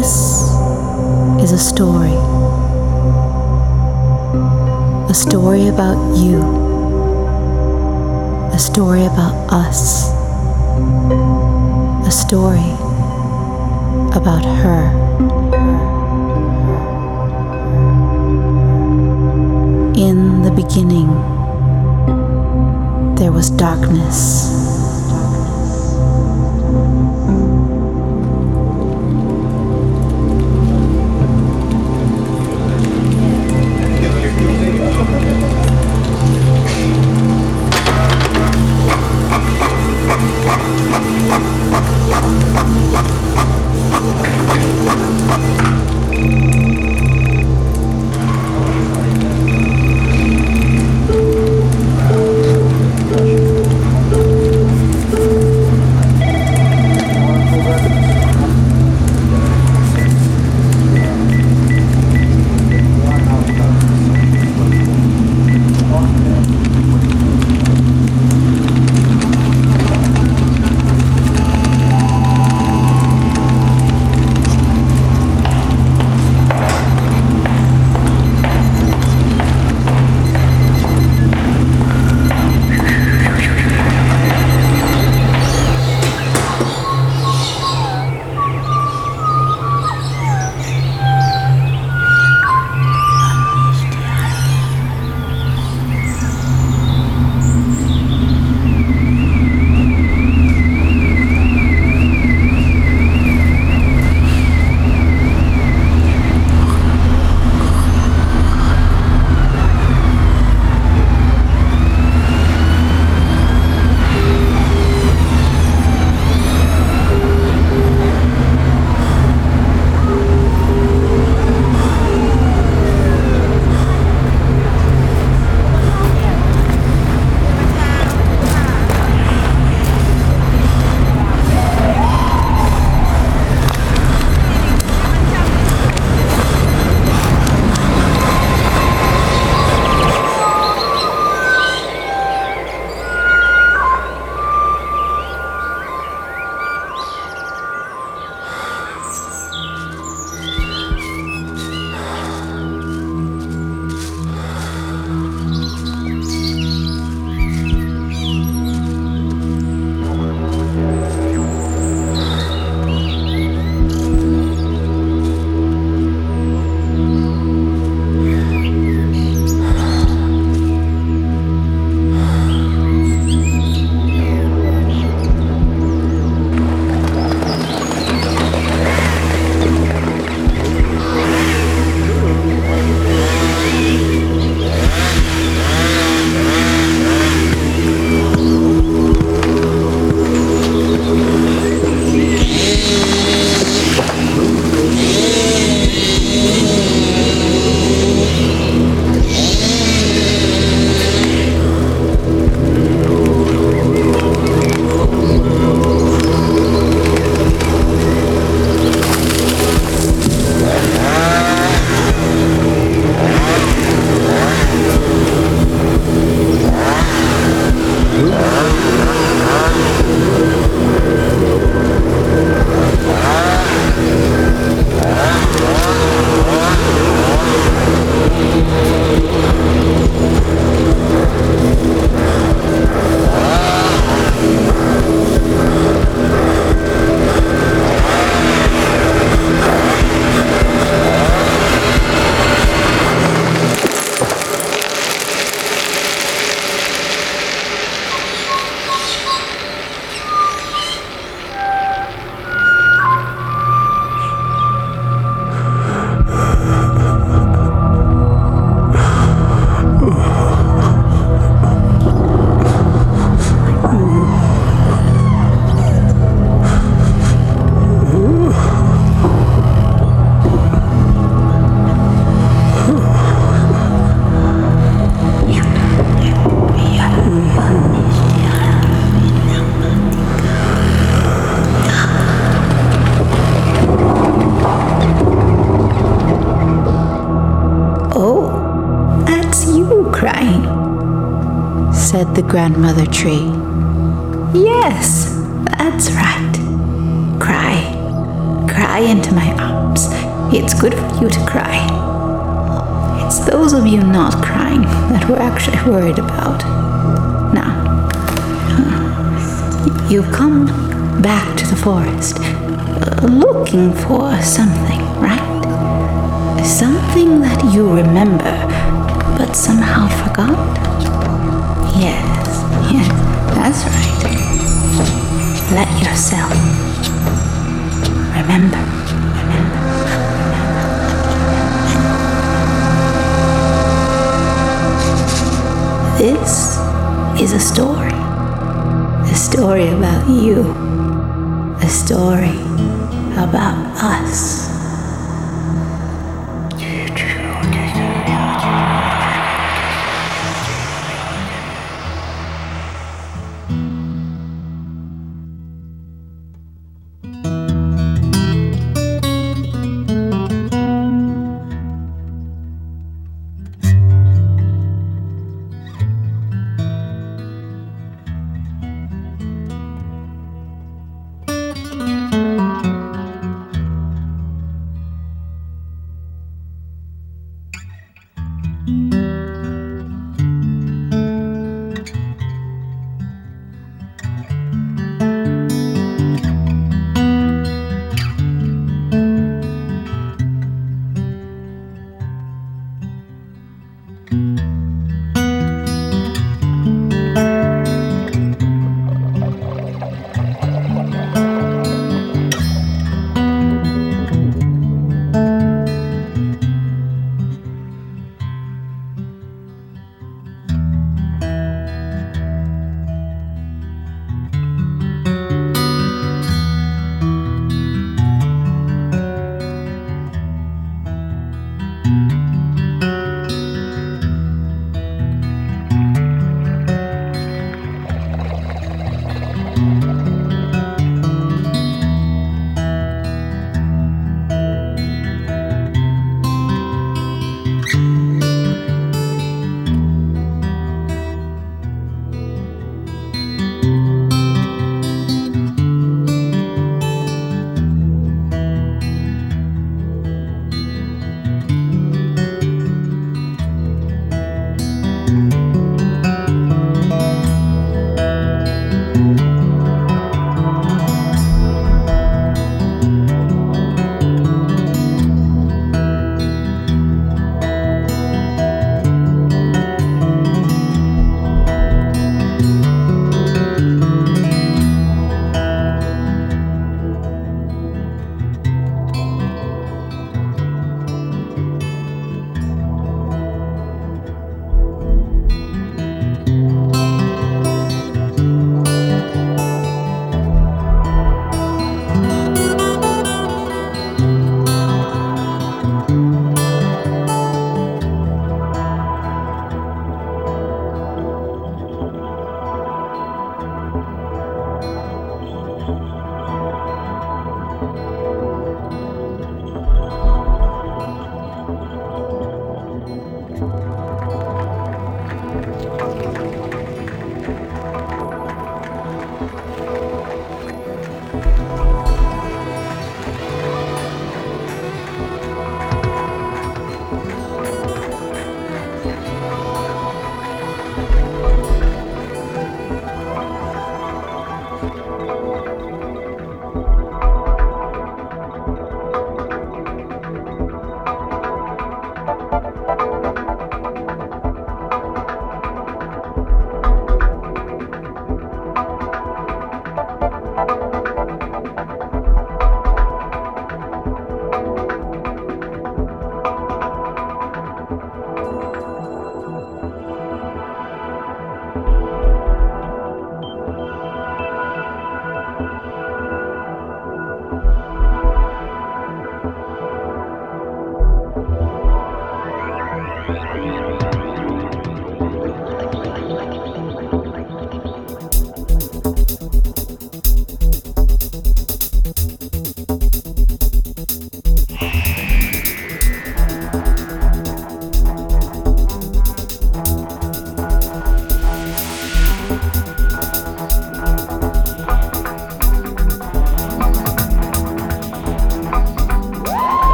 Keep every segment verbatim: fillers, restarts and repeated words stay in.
This is a story. A story about you. A story about us. A story about her. In the beginning, there was darkness, said the grandmother tree. Yes, that's right. Cry, cry into my arms. It's good for you to cry. It's those of you not crying that we're actually worried about. Now, you've come back to the forest looking for something, right? Something that you remember but somehow forgot? Yes, yes, that's right. Let yourself remember. This is a story, a story about you, a story about us.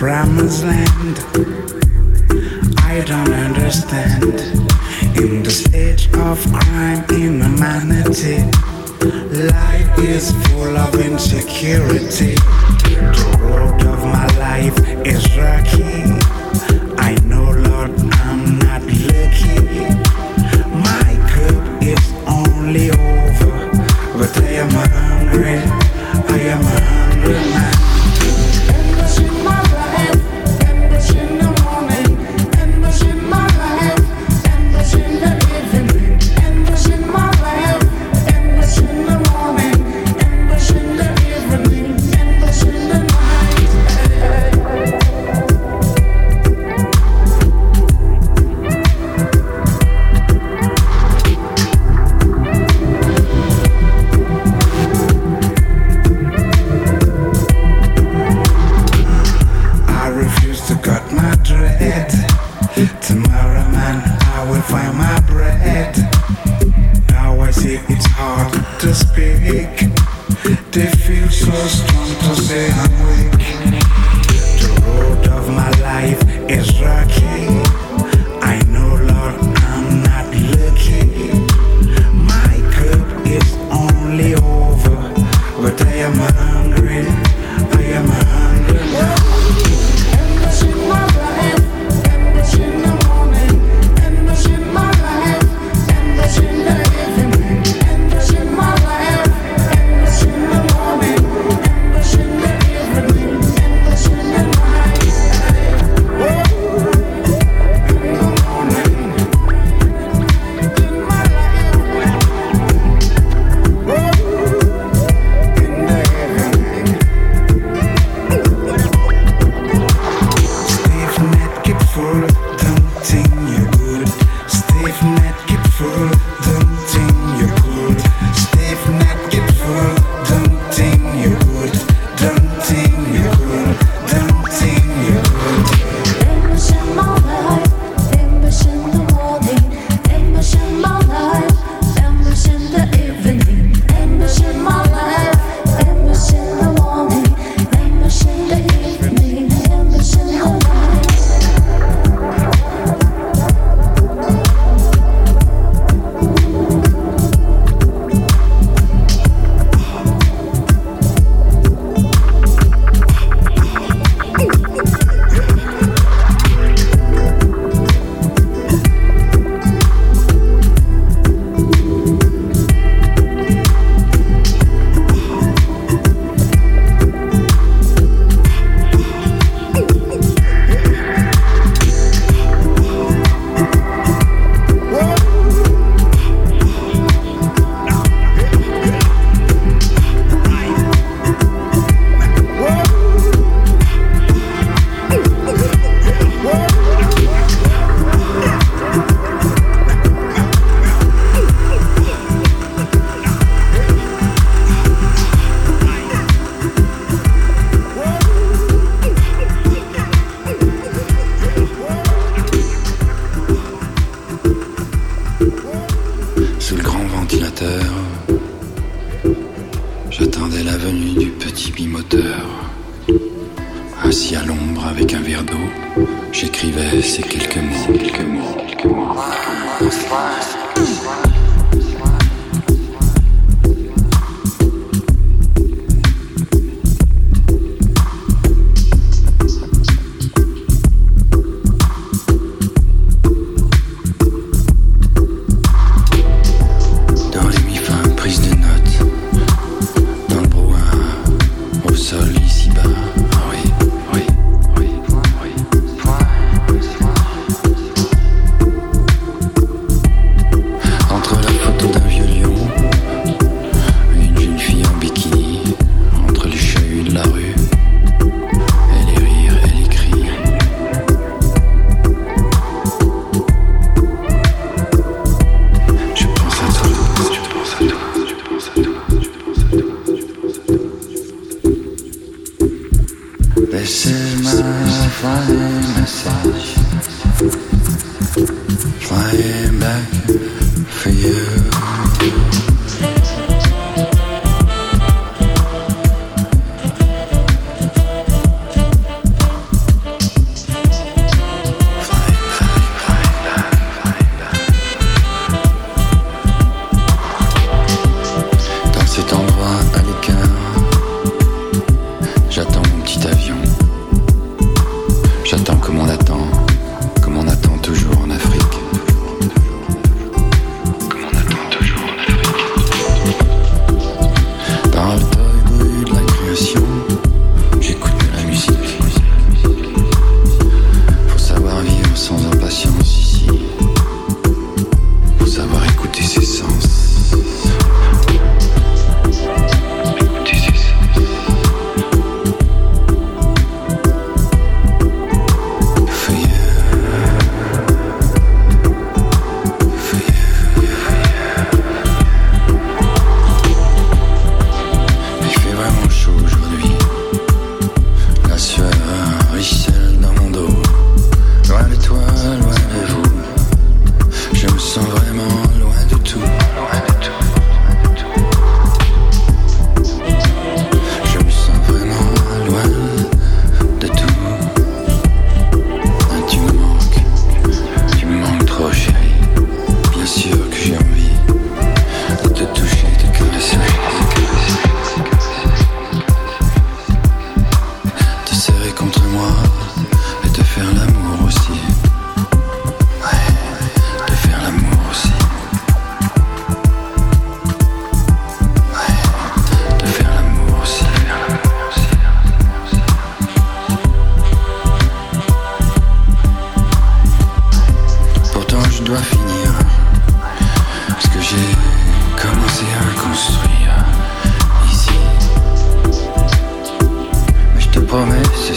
promised land. I don't understand. In the stage of crime, inhumanity, life is full of insecurity. The road of my life is rocky. I know, Lord, I'm not lucky. My cup is only over, but I am hungry. I am a hungry man.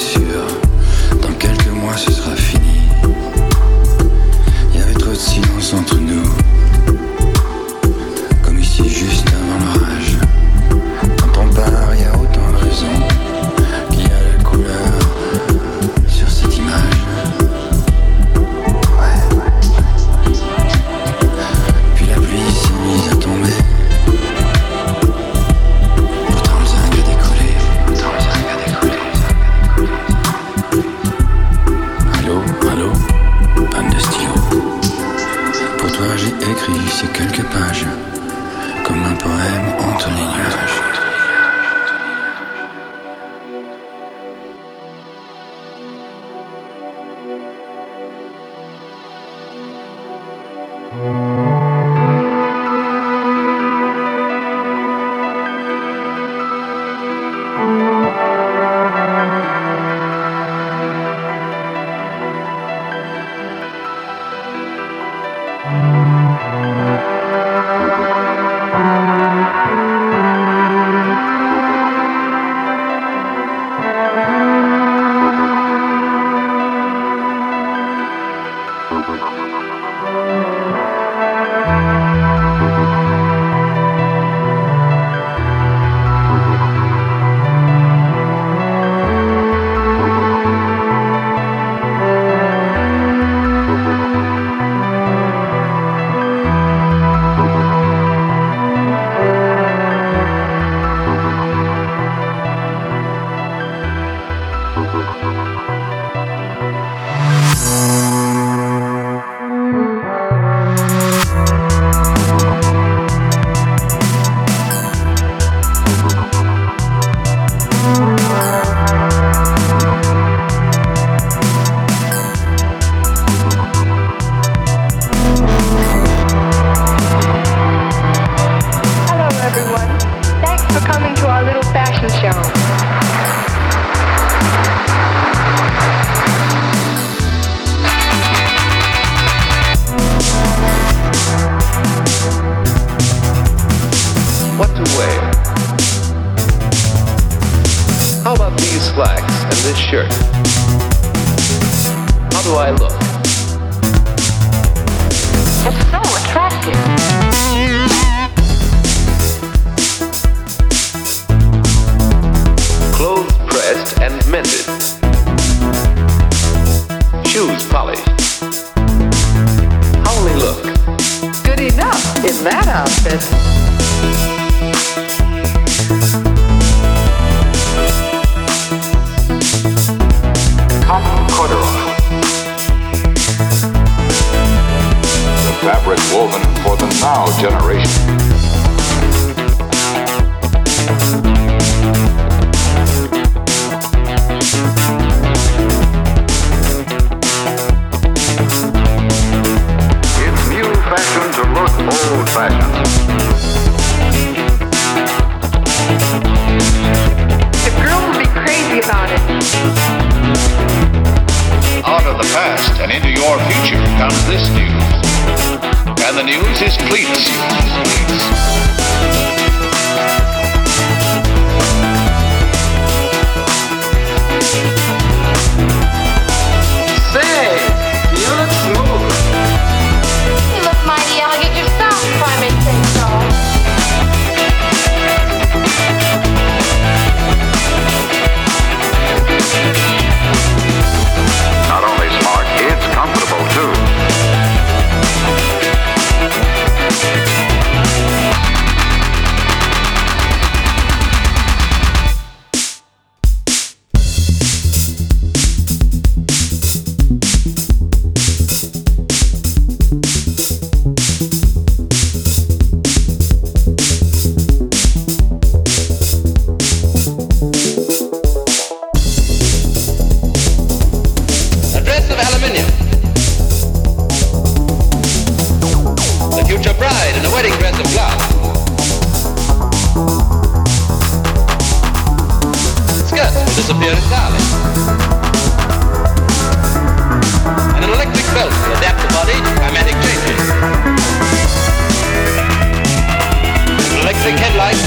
sûr, dans quelques mois ce sera fini. Il y avait trop de silence entre nous, comme ici juste avant l'orage. Quand on part, il y a autant de raisons qu'il y a la couleur sur cette image. Ouais. Puis la pluie s'est mise à tomber. J'ai écrit ces quelques pages comme un poème entre les nuages.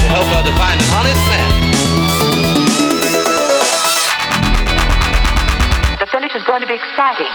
Help her to find an honest man. Friday.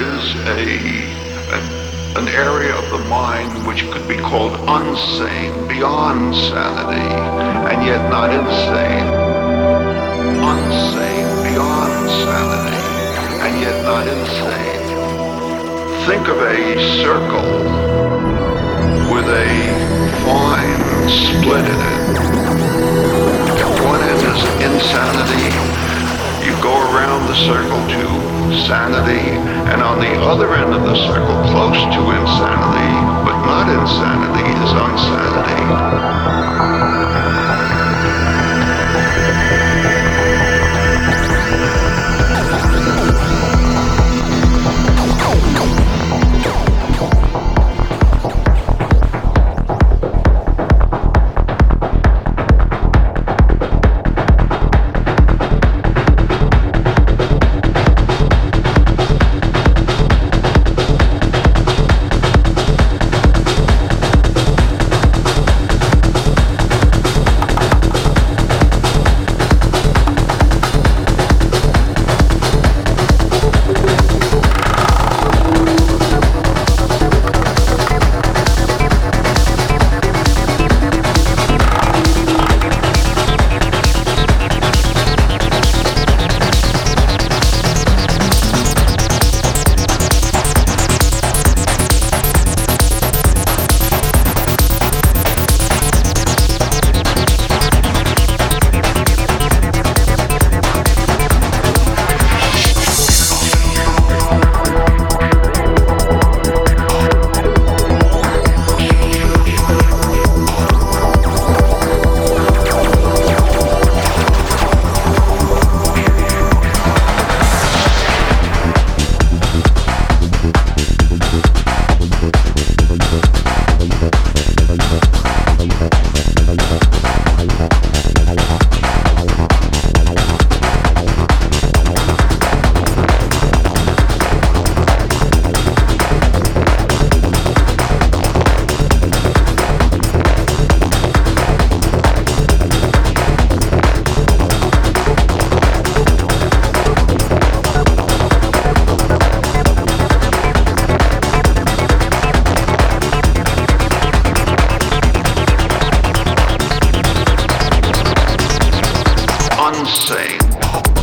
is a, a an area of the mind which could be called unsane, beyond sanity, and yet not insane. Unsane, beyond sanity, and yet not insane. Think of a circle with a fine split in it. At one end is insanity. You go around the circle to sanity, and on the other end of the circle, close to insanity, but not insanity, is unsanity. Insane.